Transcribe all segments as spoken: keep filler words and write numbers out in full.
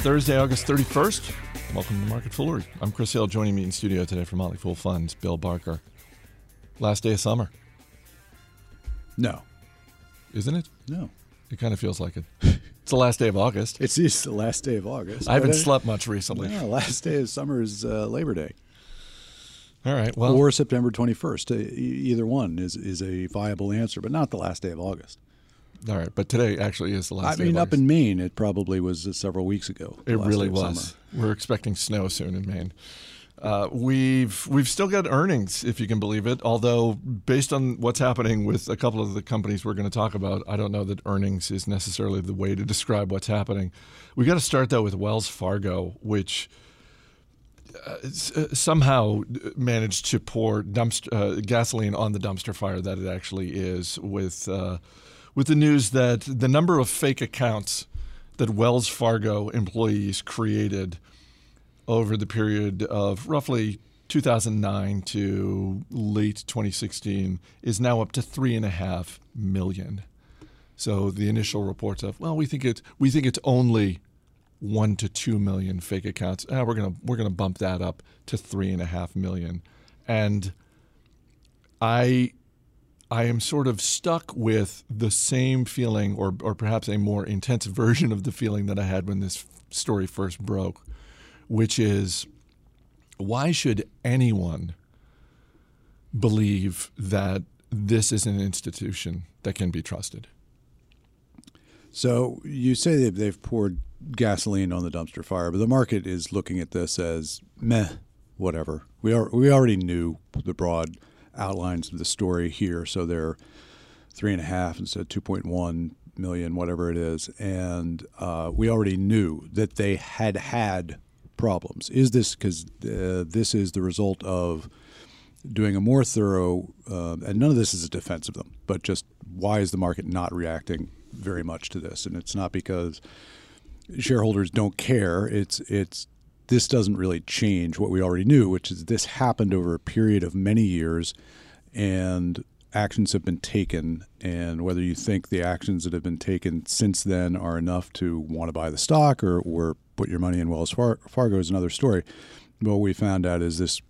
It's Thursday, August thirty-first. Welcome to Market Foolery. I'm Chris Hill. Joining me in studio today from Motley Fool Funds, Bill Barker. Last day of summer. No. Isn't it? No. It kind of feels like it. It's the last day of August. It's, it's the last day of August. I haven't I, slept much recently. No, last day of summer is uh, Labor Day. All right. Well, or September twenty-first. Uh, either one is, is a viable answer, but not the last day of August. All right, but today actually is the last I day mean, of August. I mean, up in Maine, it probably was uh, several weeks ago. It really was. Summer. We're expecting snow soon in Maine. Uh, we've we've still got earnings, if you can believe it, although based on what's happening with a couple of the companies we're going to talk about, I don't know that earnings is necessarily the way to describe what's happening. We've got to start, though, with Wells Fargo, which uh, somehow managed to pour dumpster, uh, gasoline on the dumpster fire that it actually is with... Uh, with the news that the number of fake accounts that Wells Fargo employees created over the period of roughly two thousand nine to late twenty sixteen is now up to three and a half million. So the initial reports of, well, we think it we think it's only one to two million fake accounts. Ah, we're gonna we're gonna bump that up to three and a half million. And I I am sort of stuck with the same feeling or, or perhaps a more intense version of the feeling that I had when this story first broke, which is, why should anyone believe that this is an institution that can be trusted? So you say that they've poured gasoline on the dumpster fire, but the market is looking at this as, meh, whatever. We are, we already knew the broad outlines of the story here, so they're three and a half instead of two point one million, whatever it is, and uh, we already knew that they had had problems. Is this because uh, this is the result of doing a more thorough, uh, and none of this is a defense of them, but just why is the market not reacting very much to this? And it's not because shareholders don't care. It's it's this doesn't really change what we already knew, which is this happened over a period of many years and actions have been taken. And whether you think the actions that have been taken since then are enough to want to buy the stock or, or put your money in Wells Far- Fargo is another story. But what we found out is this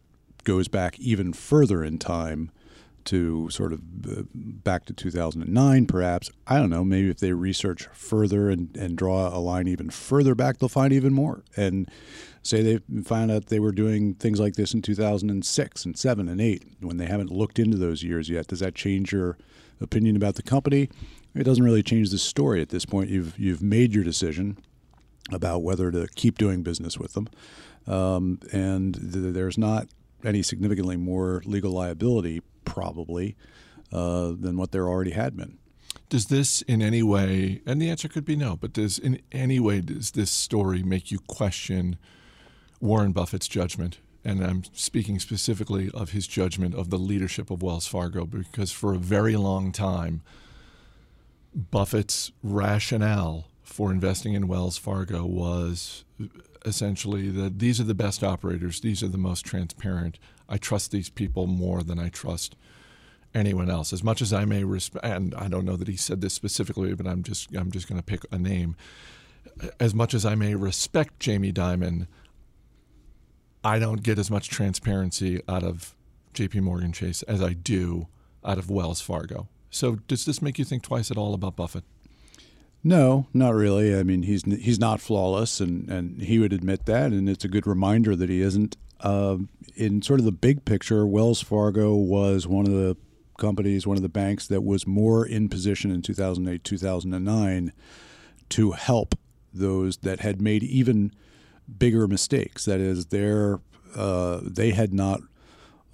goes back even further in time to sort of back to two thousand nine, perhaps. I don't know. Maybe if they research further and, and draw a line even further back, they'll find even more. And say they found out they were doing things like this in two thousand six and seven and eight, when they haven't looked into those years yet. Does that change your opinion about the company? It doesn't really change the story at this point. You've you've made your decision about whether to keep doing business with them, um, and th- there's not any significantly more legal liability probably uh, than what there already had been. Does this in any way, and the answer could be no, but does in any way does this story make you question Warren Buffett's judgment? And I'm speaking specifically of his judgment of the leadership of Wells Fargo, because for a very long time, Buffett's rationale for investing in Wells Fargo was essentially that these are the best operators, these are the most transparent. I trust these people more than I trust anyone else. As much as I may respect, and I don't know that he said this specifically, but I'm just I'm just going to pick a name. As much as I may respect Jamie Dimon, I don't get as much transparency out of JPMorgan Chase as I do out of Wells Fargo. So does this make you think twice at all about Buffett? No, not really. I mean, he's he's not flawless, and, and he would admit that, and it's a good reminder that he isn't. Uh, in sort of the big picture, Wells Fargo was one of the companies, one of the banks that was more in position in two thousand eight, two thousand nine to help those that had made even bigger mistakes. That is, their, uh, they had not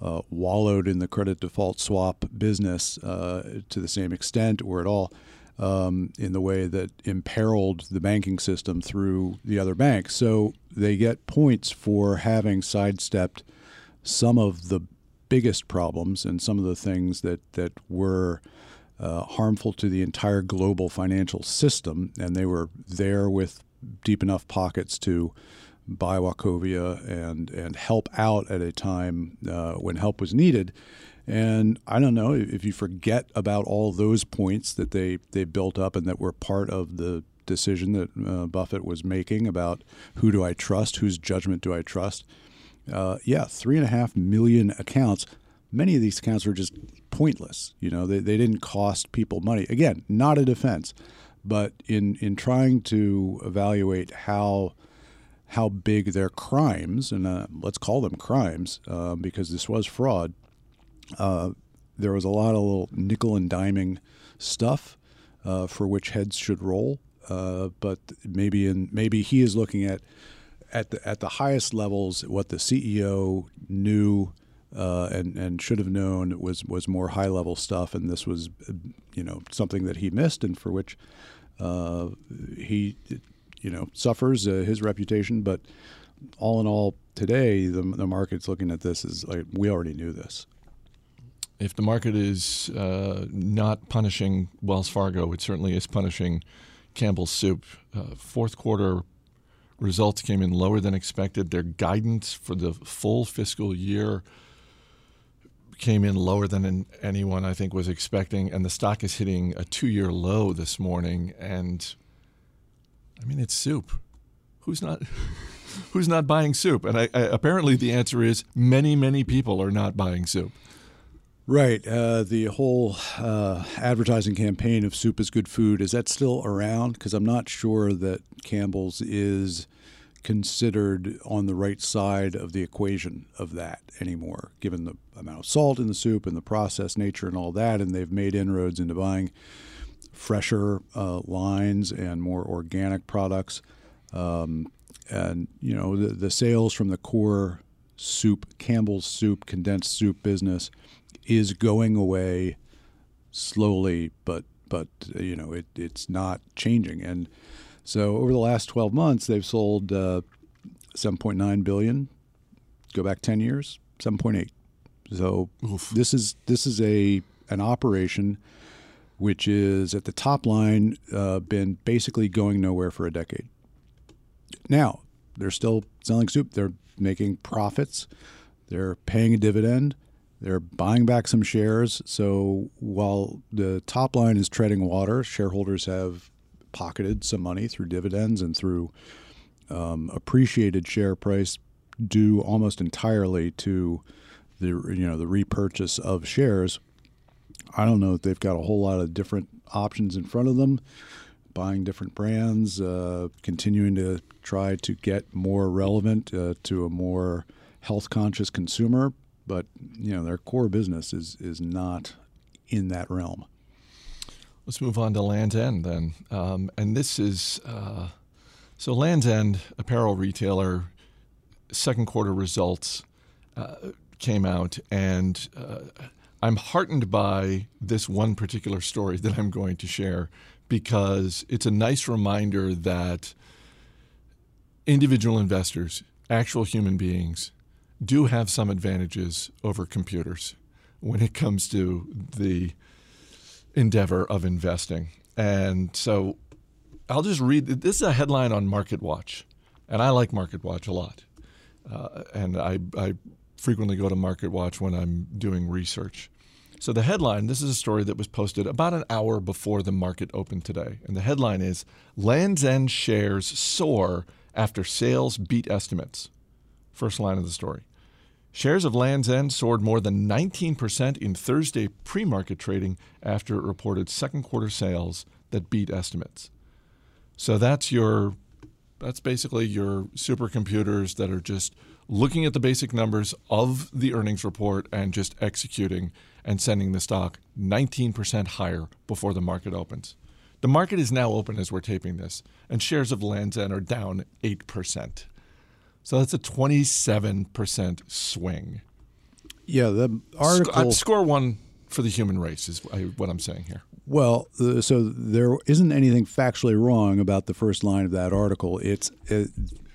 uh, wallowed in the credit default swap business uh, to the same extent or at all um, in the way that imperiled the banking system through the other banks. So they get points for having sidestepped some of the biggest problems and some of the things that, that were uh, harmful to the entire global financial system. And they were there with deep enough pockets to buy Wachovia and, and help out at a time uh, when help was needed. And I don't know, if you forget about all those points that they, they built up and that were part of the decision that uh, Buffett was making about who do I trust, whose judgment do I trust. Uh, yeah, three and a half million accounts. Many of these accounts were just pointless. You know, they, they didn't cost people money. Again, not a defense, but in in trying to evaluate how how big their crimes, and uh, let's call them crimes, uh, because this was fraud. Uh, there was a lot of little nickel and diming stuff uh, for which heads should roll. Uh, but maybe in maybe he is looking at at the at the highest levels what the C E O knew. Uh, and and should have known was was more high level stuff, and this was, you know, something that he missed, and for which uh, he, you know, suffers uh, his reputation. But all in all, today the the market's looking at this as like, we already knew this. If the market is uh, not punishing Wells Fargo, it certainly is punishing Campbell's Soup. Uh, fourth quarter results came in lower than expected. Their guidance for the full fiscal year came in lower than anyone, I think, was expecting, and the stock is hitting a two-year low this morning. And I mean, it's soup. Who's not? Who's not buying soup? And I, I, apparently, the answer is many, many people are not buying soup. Right. Uh, the whole uh, advertising campaign of soup is good food, is that still around? Because I'm not sure that Campbell's is considered on the right side of the equation of that anymore, given the amount of salt in the soup and the processed nature and all that. And they've made inroads into buying fresher uh, lines and more organic products. Um, and, you know, the, the sales from the core soup, Campbell's Soup, condensed soup business is going away slowly, but, but you know, it, it's not changing. And so over the last twelve months, they've sold uh, seven point nine billion. Go back ten years, seven point eight. So Oof. this is this is a an operation which is at the top line uh, been basically going nowhere for a decade. Now they're still selling soup. They're making profits. They're paying a dividend. They're buying back some shares. So while the top line is treading water, shareholders have pocketed some money through dividends and through um, appreciated share price, due almost entirely to the you know the repurchase of shares. I don't know that they've got a whole lot of different options in front of them, buying different brands, uh, continuing to try to get more relevant uh, to a more health-conscious consumer. But you know their core business is is not in that realm. Let's move on to Lands' End then. Um, and this is, uh, so Lands' End, apparel retailer, second quarter results uh, came out. And uh, I'm heartened by this one particular story that I'm going to share, because it's a nice reminder that individual investors, actual human beings, do have some advantages over computers when it comes to the endeavor of investing. And so I'll just read, this is a headline on MarketWatch, and I like MarketWatch a lot. Uh, and I, I frequently go to MarketWatch when I'm doing research. So the headline, this is a story that was posted about an hour before the market opened today. And the headline is, Lands' End shares soar after sales beat estimates. First line of the story. Shares of Lands' End soared more than nineteen percent in Thursday pre-market trading after it reported second quarter sales that beat estimates. So that's your, that's basically your supercomputers that are just looking at the basic numbers of the earnings report and just executing and sending the stock nineteen percent higher before the market opens. The market is now open as we're taping this, and shares of Lands' End are down eight percent. So that's a twenty-seven percent swing. Yeah, the article... Sc- I'd score one for the human race is what I'm saying here. Well, uh, so there isn't anything factually wrong about the first line of that article. It's uh,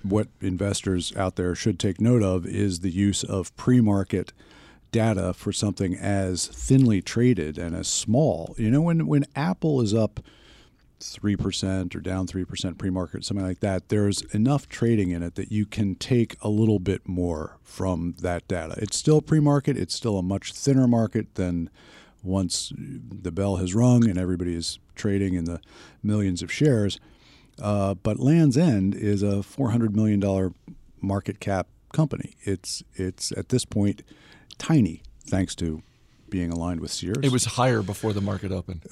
what investors out there should take note of is the use of pre-market data for something as thinly traded and as small. You know, when, when Apple is up three percent or down three percent pre-market, something like that, there's enough trading in it that you can take a little bit more from that data. It's still pre-market. It's still a much thinner market than once the bell has rung and everybody is trading in the millions of shares. Uh, but Lands' End is a four hundred million dollars market cap company. It's it's at this point tiny, thanks to being aligned with Sears. It was higher before the market opened.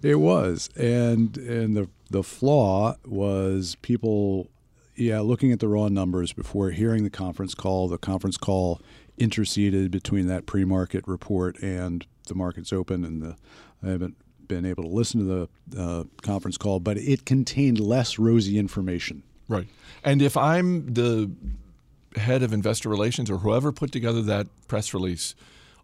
It was, and and the the flaw was people, yeah, looking at the raw numbers before hearing the conference call. The conference call interceded between that pre-market report and the market's open, and the I haven't been able to listen to the uh, conference call, but it contained less rosy information. Right, and if I'm the head of investor relations or whoever put together that press release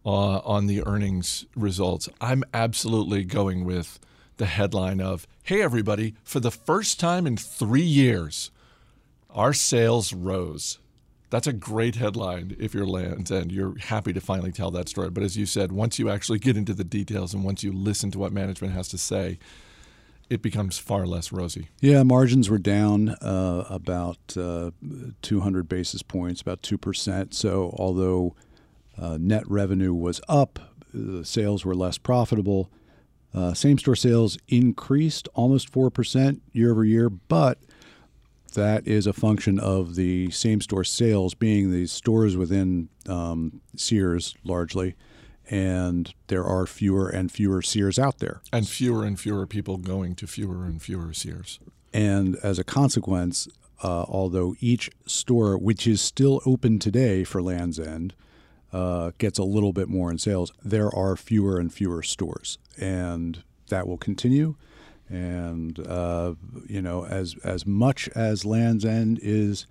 Uh, on the earnings results, I'm absolutely going with the headline of, hey, everybody, for the first time in three years, our sales rose. That's a great headline if you're Lands' End. You're happy to finally tell that story. But as you said, once you actually get into the details and once you listen to what management has to say, it becomes far less rosy. Yeah, margins were down uh, about uh, two hundred basis points, about two percent. So although Uh, net revenue was up, uh, sales were less profitable. Uh, same-store sales increased almost four percent year over year, but that is a function of the same-store sales being the stores within um, Sears largely, and there are fewer and fewer Sears out there. And fewer and fewer people going to fewer and fewer Sears. And as a consequence, uh, although each store, which is still open today for Lands' End, Uh, gets a little bit more in sales, there are fewer and fewer stores, and that will continue. And uh, you know, as as much as Lands' End is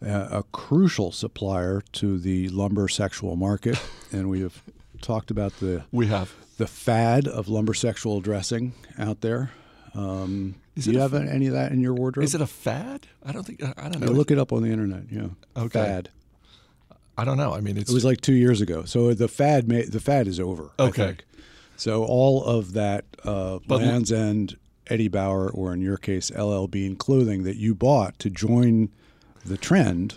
a, a crucial supplier to the lumber sexual market, and we have talked about the we have the fad of lumber sexual dressing out there. Um, do you have f- any of that in your wardrobe? Is it a fad? I don't think I don't know. Look it up on the internet. Yeah, okay. Fad. I don't know. I mean, it's it was like two years ago. So the fad, may, the fad is over. Okay. I think. So all of that uh, Lands' End, Eddie Bauer, or in your case, L L. Bean clothing that you bought to join the trend,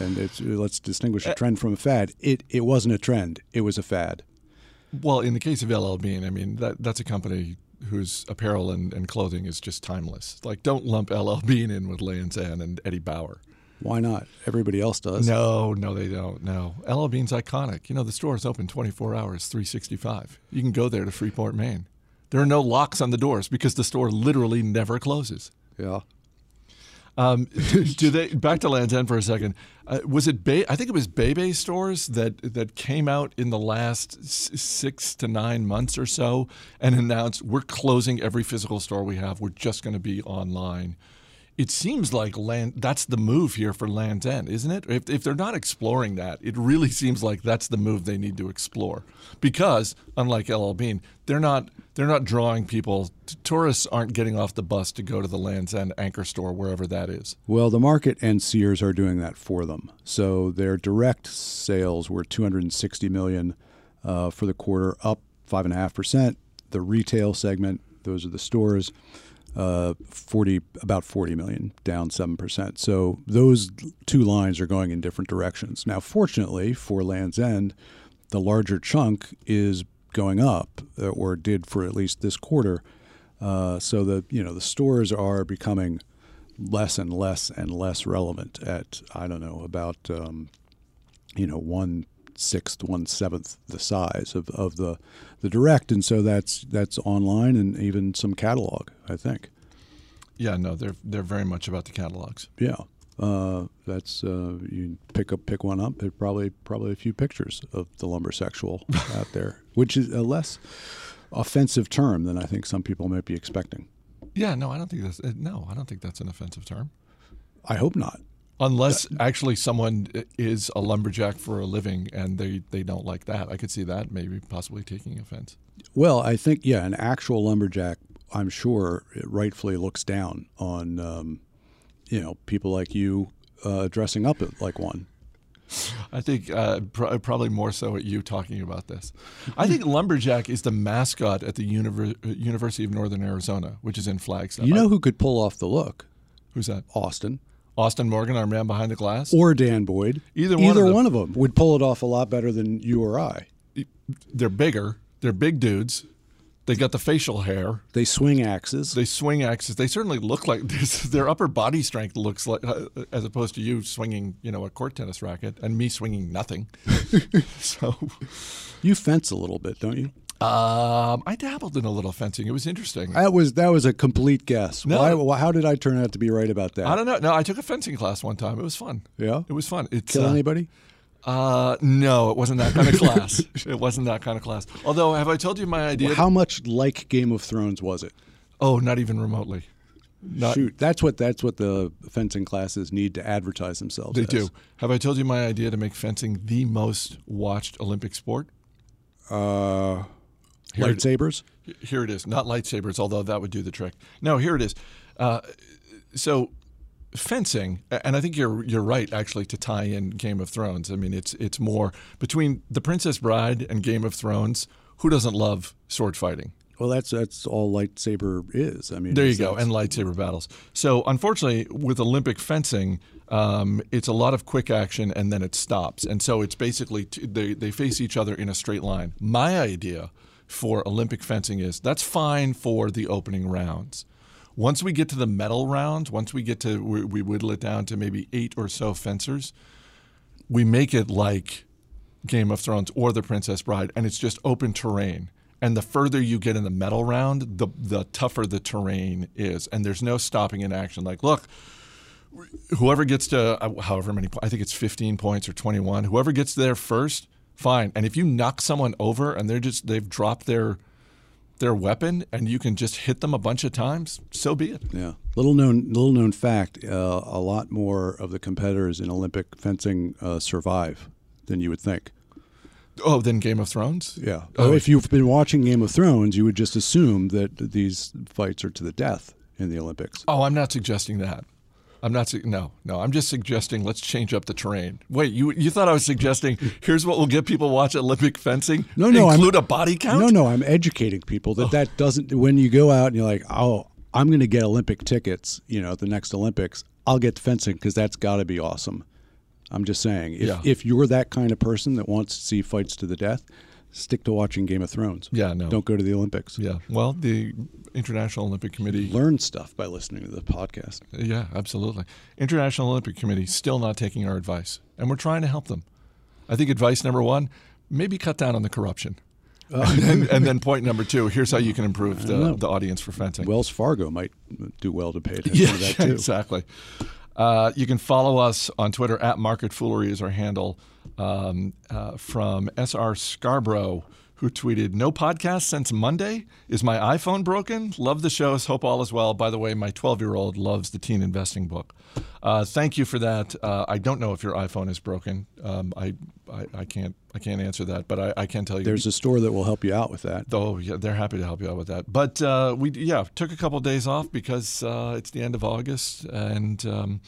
and it's, let's distinguish a trend from a fad. It it wasn't a trend. It was a fad. Well, in the case of L L. Bean, I mean, that that's a company whose apparel and, and clothing is just timeless. Like, don't lump L L. Bean in with Lands' End and Eddie Bauer. Why not? Everybody else does. No, no, they don't. No. L L. Bean's iconic. You know, the store is open twenty-four hours, three sixty-five. You can go there to Freeport, Maine. There are no locks on the doors because the store literally never closes. Yeah. Um, do, do they? Back to Lands' End for a second. Uh, was it? Be- I think it was Bebe stores that that came out in the last s- six to nine months or so and announced, we're closing every physical store we have. We're just going to be online. It seems like land, that's the move here for Lands' End, isn't it? If, if they're not exploring that, it really seems like that's the move they need to explore. Because, unlike L L. Bean, they're not they're not drawing people. Tourists aren't getting off the bus to go to the Lands' End anchor store, wherever that is. Well, the market and Sears are doing that for them. So their direct sales were two hundred sixty million dollars uh, for the quarter, up five point five percent. The retail segment, those are the stores, Uh, forty about forty million, down seven percent. So those two lines are going in different directions. Now, fortunately for Lands' End, the larger chunk is going up, or did for at least this quarter. Uh, so the you know the stores are becoming less and less and less relevant. At I don't know about um, you know one sixth, one seventh the size of, of the the direct, and so that's that's online and even some catalog, I think. Yeah, no, they're they're very much about the catalogs. Yeah, uh, that's uh, you pick up pick one up. There's probably probably a few pictures of the lumber sexual out there, which is a less offensive term than I think some people might be expecting. Yeah, no, I don't think that's no, I don't think that's an offensive term. I hope not. Unless actually someone is a lumberjack for a living and they, they don't like that. I could see that maybe possibly taking offense. Well, I think, yeah, an actual lumberjack, I'm sure, it rightfully looks down on, um, you know, people like you uh, dressing up like one. I think uh, pr- probably more so at you talking about this. I think lumberjack is the mascot at the Univer- University of Northern Arizona, which is in Flagstaff. You know who could pull off the look? Who's that? Austin. Austin Morgan, our man behind the glass? Or Dan Boyd. Either one, Either of, them. one of them would pull it off a lot better than you or I. They're bigger. They're big dudes. They got the facial hair. They swing axes. They swing axes. They certainly look like this. Their upper body strength looks like, as opposed to you swinging, you know, a court tennis racket and me swinging nothing. So, you fence a little bit, don't you? Um, I dabbled in a little fencing. It was interesting. That was that was a complete guess. No, Why, well, how did I turn out to be right about that? I don't know. No, I took a fencing class one time. It was fun. Yeah, it was fun. It's, Kill uh, anybody? Uh, no, it wasn't that kind of class. It wasn't that kind of class. Although, have I told you my idea? Well, how much like Game of Thrones was it? Oh, not even remotely. Not, Shoot, that's what that's what the fencing classes need to advertise themselves. They as. do. Have I told you my idea to make fencing the most watched Olympic sport? Uh, here lightsabers? It, here it is. Not lightsabers, although that would do the trick. No, here it is. Uh, so. Fencing, and I think you're you're right actually to tie in Game of Thrones. I mean, it's it's more between The Princess Bride and Game of Thrones. Who doesn't love sword fighting? Well, that's that's all lightsaber is. I mean, there you go, and lightsaber battles. So, unfortunately, with Olympic fencing, um, it's a lot of quick action, and then it stops. And so, it's basically t- they they face each other in a straight line. My idea for Olympic fencing is that's fine for the opening rounds. Once we get to the medal rounds, once we get to we, we whittle it down to maybe eight or so fencers, we make it like Game of Thrones or The Princess Bride, and it's just open terrain. And the further you get in the medal round, the the tougher the terrain is, and there's no stopping in action. Like, look, whoever gets to uh, however many, I think it's fifteen points or twenty-one, whoever gets there first, fine. And if you knock someone over and they're just they've dropped their their weapon and you can just hit them a bunch of times, so be it. Yeah. Little known little known fact, uh, a lot more of the competitors in Olympic fencing uh, survive than you would think. Oh, than Game of Thrones? Yeah. Oh, if you've been watching Game of Thrones, you would just assume that these fights are to the death in the Olympics. Oh, I'm not suggesting that. I'm not su- no, no. I'm just suggesting let's change up the terrain. Wait, you you thought I was suggesting here's what will get people to watch Olympic fencing? No, no, include I'm, a body count? No, no. I'm educating people that oh. that doesn't. When you go out and you're like, oh, I'm going to get Olympic tickets, you know, at the next Olympics, I'll get fencing because that's got to be awesome. I'm just saying, if yeah. if you're that kind of person that wants to see fights to the death, stick to watching Game of Thrones. Yeah, no. Don't go to the Olympics. Yeah. Well, the International Olympic Committee... Learn stuff by listening to the podcast. Yeah, absolutely. International Olympic Committee still not taking our advice, and we're trying to help them. I think advice number one, maybe cut down on the corruption. Oh. And, then, and then point number two, here's how you can improve the, the audience for fencing. Wells Fargo might do well to pay attention yeah, to that, too. Exactly. Uh, you can follow us on Twitter, at MarketFoolery is our handle, um, uh, from S R Scarborough, who tweeted, "No podcast since Monday. Is my iPhone broken? Love the shows. Hope all is well. By the way, my twelve-year-old loves the teen investing book." Uh, thank you for that. Uh, I don't know if your iPhone is broken. Um, I, I I can't I can't answer that, but I, I can tell you. There's a store that will help you out with that. Oh, yeah, they're happy to help you out with that. But uh, we yeah took a couple of days off because uh, it's the end of August, and um,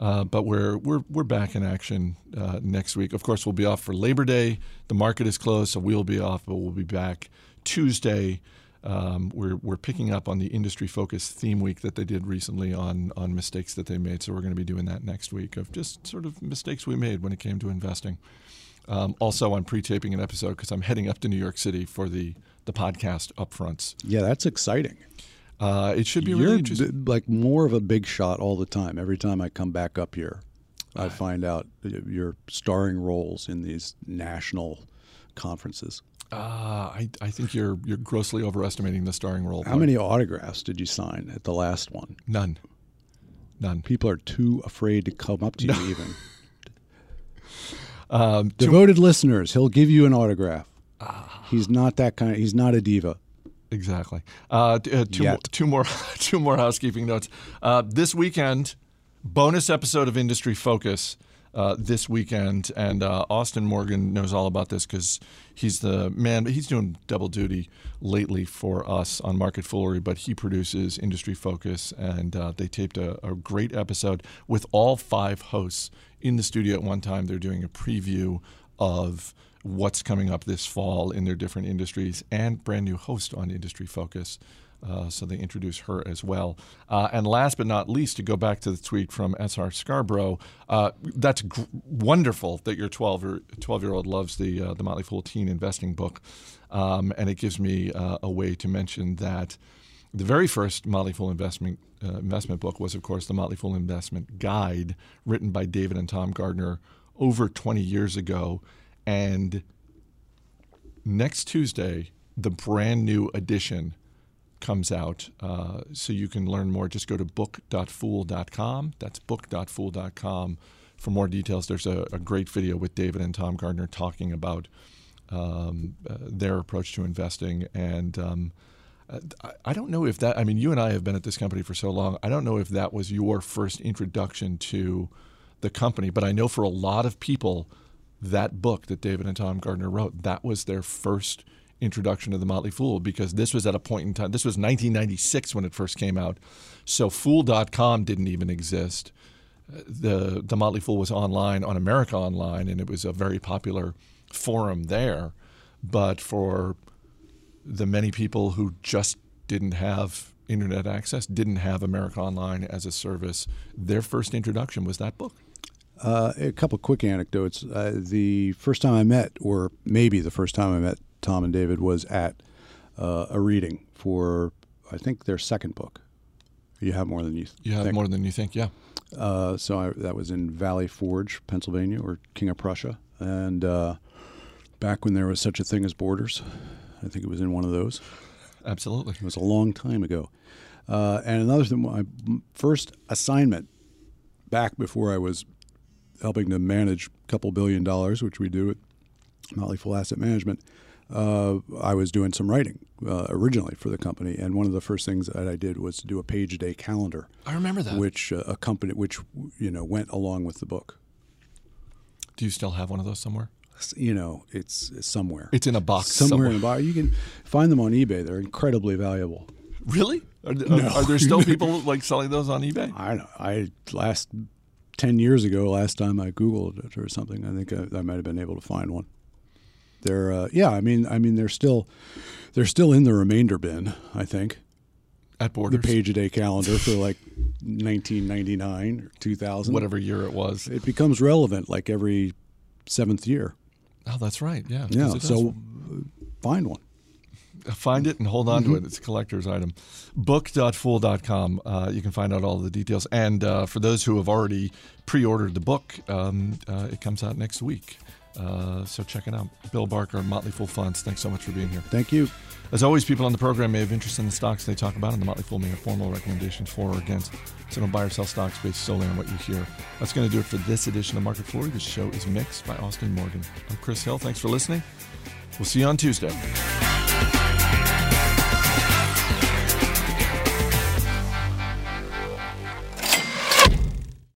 uh, but we're we're we're back in action uh, next week. Of course, we'll be off for Labor Day. The market is closed, so we'll be off, but we'll be back Tuesday. Um, we're we're picking up on the industry-focused theme week that they did recently on on mistakes that they made. So we're going to be doing that next week of just sort of mistakes we made when it came to investing. Um, also, I'm pre-taping an episode because I'm heading up to New York City for the the podcast upfronts. Yeah, that's exciting. Uh, it should be You're really interesting. B- like more of a big shot all the time. Every time I come back up here, I uh, find out your starring roles in these national conferences. Uh, I, I think you're you're grossly overestimating the starring role. How part. many autographs did you sign at the last one? None. None. People are too afraid to come up to no. you even. um, Devoted too- listeners, he'll give you an autograph. Uh, he's not that kind of, he's not a diva. Exactly. Uh, t- uh, two, mo- two more two more housekeeping notes. Uh, this weekend, bonus episode of Industry Focus. Uh, this weekend, and uh, Austin Morgan knows all about this because he's the man, but he's doing double duty lately for us on Market Foolery, but he produces Industry Focus, and uh, they taped a, a great episode with all five hosts in the studio at one time. They're doing a preview of what's coming up this fall in their different industries, and brand new host on Industry Focus. Uh, so they introduce her as well. Uh, and last but not least, to go back to the tweet from S R Scarborough, uh, that's gr- wonderful that your twelve-year-old loves the uh, the Motley Fool Teen Investing Book. Um, and it gives me uh, a way to mention that the very first Motley Fool investment, uh, investment book was, of course, the Motley Fool Investment Guide, written by David and Tom Gardner over twenty years ago. And next Tuesday, the brand new edition comes out, uh, so you can learn more. Just go to book dot fool dot com. That's book dot fool dot com for more details. There's a, a great video with David and Tom Gardner talking about um, uh, their approach to investing. And um, I, I don't know if that, I mean, you and I have been at this company for so long. I don't know if that was your first introduction to the company, but I know for a lot of people, that book that David and Tom Gardner wrote, that was their first introduction to the Motley Fool, because this was at a point in time, this was nineteen ninety-six when it first came out. So fool dot com didn't even exist. The the Motley Fool was online on America Online, and it was a very popular forum there. But for the many people who just didn't have internet access, didn't have America Online as a service, their first introduction was that book. Uh, a couple quick anecdotes. Uh, the first time I met, or maybe the first time I met Tom and David, was at uh, a reading for, I think, their second book. You have more than you. Th- you have think. more than you think. Yeah. Uh, so I, that was in Valley Forge, Pennsylvania, or King of Prussia, and uh, back when there was such a thing as Borders, I think it was in one of those. Absolutely. It was a long time ago. Uh, and another thing, my first assignment back before I was helping to manage a couple billion dollars, which we do at Motley Fool Asset Management. Uh, I was doing some writing uh, originally for the company, and one of the first things that I did was to do a page-a-day calendar. I remember that, which uh, accompanied, which you know, went along with the book. Do you still have one of those somewhere? You know, it's, it's somewhere. It's in a box somewhere. Somewhere in a box. You can find them on eBay. They're incredibly valuable. Really? Are, no. are, are there still people like selling those on eBay? I don't. I last ten years ago, last time I Googled it or something, I think I, I might have been able to find one. They're uh, yeah, I mean, I mean, they're still, they're still in the remainder bin, I think, at Borders. The page-a-day calendar for like nineteen ninety-nine or two thousand, whatever year it was. It becomes relevant like every seventh year. Oh, that's right. Yeah. Yeah. So find one. Find it and hold on mm-hmm. to it. It's a collector's item. book dot fool dot com. Uh, you can find out all the details. And uh, for those who have already pre-ordered the book, um, uh, it comes out next week. Uh, so check it out. Bill Barker, Motley Fool Funds, thanks so much for being here. Thank you. As always, people on the program may have interest in the stocks they talk about, and the Motley Fool may have formal recommendations for or against. So don't buy or sell stocks based solely on what you hear. That's going to do it for this edition of Market Foolery. This show is mixed by Austin Morgan. I'm Chris Hill. Thanks for listening. We'll see you on Tuesday.